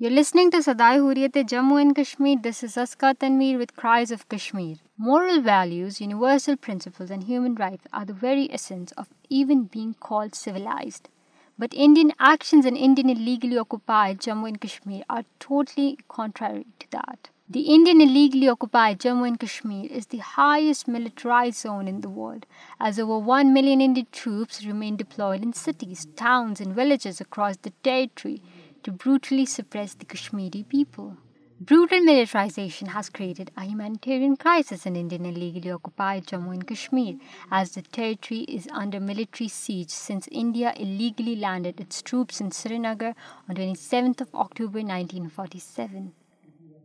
You're listening to Sadai Huriyat-e Jammu and Kashmir. This is Askar Tanveer with Cries of Kashmir. Moral values, universal principles and human rights are the very essence of even being called civilized. But Indian actions in Indian illegally occupied Jammu and Kashmir are totally contrary to that. The Indian illegally occupied Jammu and Kashmir is the highest militarized zone in the world, as over 1 million Indian troops remain deployed in cities, towns and villages across the territory to brutally suppress the Kashmiri people. Brutal militarization has created a humanitarian crisis in Indian illegally occupied Jammu and Kashmir, as the territory is under military siege since India illegally landed its troops in Srinagar on 27th of October 1947.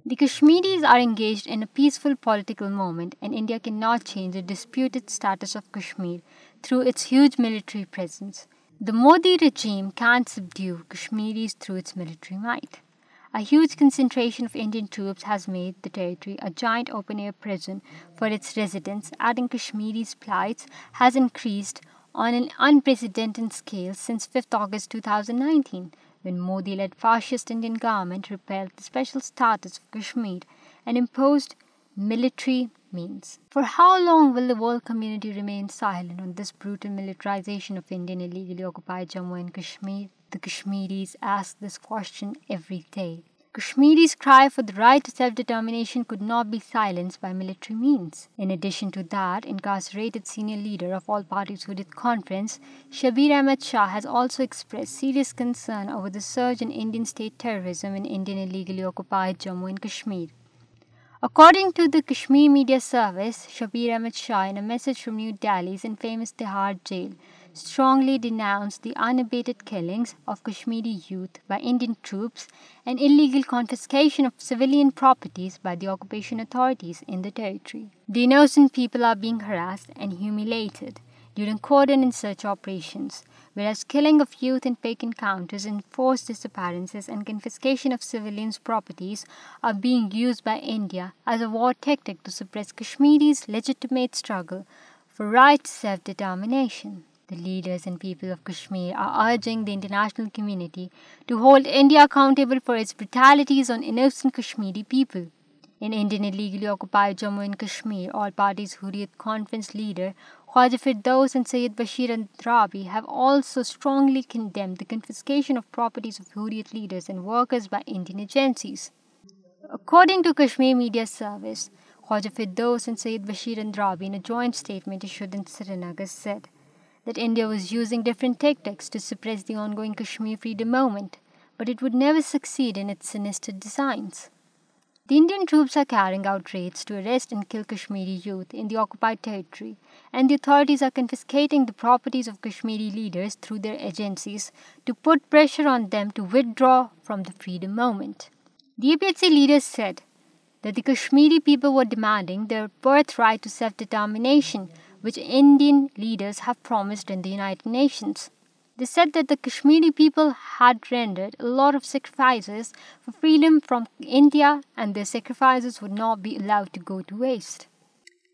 The Kashmiris are engaged in a peaceful political movement, and India cannot change the disputed status of Kashmir through its huge military presence. The Modi regime can't subdue Kashmiris through its military might. A huge concentration of Indian troops has made the territory a giant open-air prison for its residents, adding Kashmiris' plight has increased on an unprecedented scale since 5th August 2019, when Modi-led fascist Indian government repealed the special status of Kashmir and imposed military means. For how long will the world community remain silent on this brutal militarization of Indian illegally occupied Jammu and Kashmir? The Kashmiris ask this question every day. Kashmiris' cry for the right to self-determination could not be silenced by military means. In addition to that, incarcerated senior leader of all parties who did conference, Shabir Ahmed Shah, has also expressed serious concern over the surge in Indian state terrorism in Indian illegally occupied Jammu and Kashmir. According to the Kashmir Media Service, Shabir Ahmed Shah, in a message from New Delhi's infamous Tihar Jail, strongly denounced the unabated killings of Kashmiri youth by Indian troops and illegal confiscation of civilian properties by the occupation authorities in the territory. The innocent people are being harassed and humiliated during cordon and search operations, whereas killing of youth in fake encounters and forced disappearances and confiscation of civilians' properties are being used by India as a war tactic to suppress Kashmiris' legitimate struggle for right to self-determination. The leaders and people of Kashmir are urging the international community to hold India accountable for its brutalities on innocent Kashmiri people. In Indian illegally occupied Jammu and Kashmir, all parties Hurriyat Conference leader Khawaja Firdous and Syed Bashir Andrabi have also strongly condemned the confiscation of properties of Hurriyat leaders and workers by Indian agencies. According to Kashmir Media Service, Khawaja Firdous and Syed Bashir Andrabi, in a joint statement issued in Srinagar, said that India was using different tactics to suppress the ongoing Kashmir freedom movement, but it would never succeed in its sinister designs. The Indian troops are carrying out raids to arrest and kill Kashmiri youth in the occupied territory, and the authorities are confiscating the properties of Kashmiri leaders through their agencies to put pressure on them to withdraw from the freedom movement. The APHC leaders said that the Kashmiri people were demanding their birthright to self-determination, which Indian leaders have promised in the United Nations. They said that the Kashmiri people had rendered a lot of sacrifices for freedom from India, and their sacrifices would not be allowed to go to waste.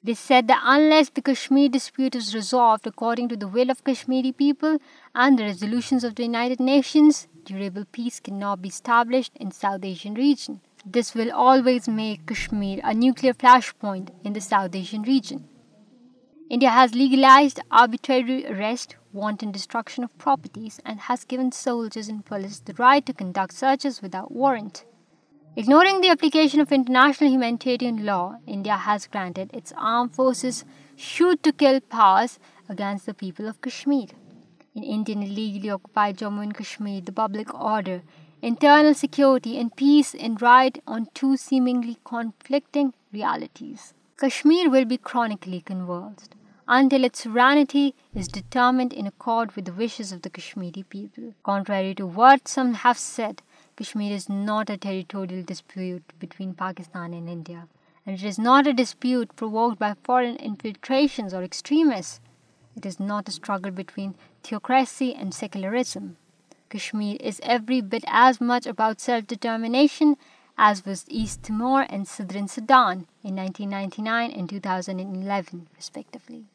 They said that unless the Kashmir dispute is resolved according to the will of Kashmiri people and the resolutions of the United Nations, durable peace cannot be established in South Asian region. This will always make Kashmir a nuclear flashpoint in the South Asian region. India has legalized arbitrary arrest, wanton destruction of properties, and has given soldiers and police the right to conduct searches without warrant. Ignoring the application of international humanitarian law, India has granted its armed forces shoot-to-kill powers against the people of Kashmir. In Indian illegally occupied Jammu and Kashmir, the public order, internal security, and peace enride on two seemingly conflicting realities. Kashmir will be chronically convulsed until its sovereignty is determined in accord with the wishes of the Kashmiri people. Contrary to what some have said, Kashmir is not a territorial dispute between Pakistan and India, and it is not a dispute provoked by foreign infiltrations or extremists. It is not a struggle between theocracy and secularism. Kashmir is every bit as much about self-determination as was East Timor and Southern Sudan in 1999 and 2011, respectively.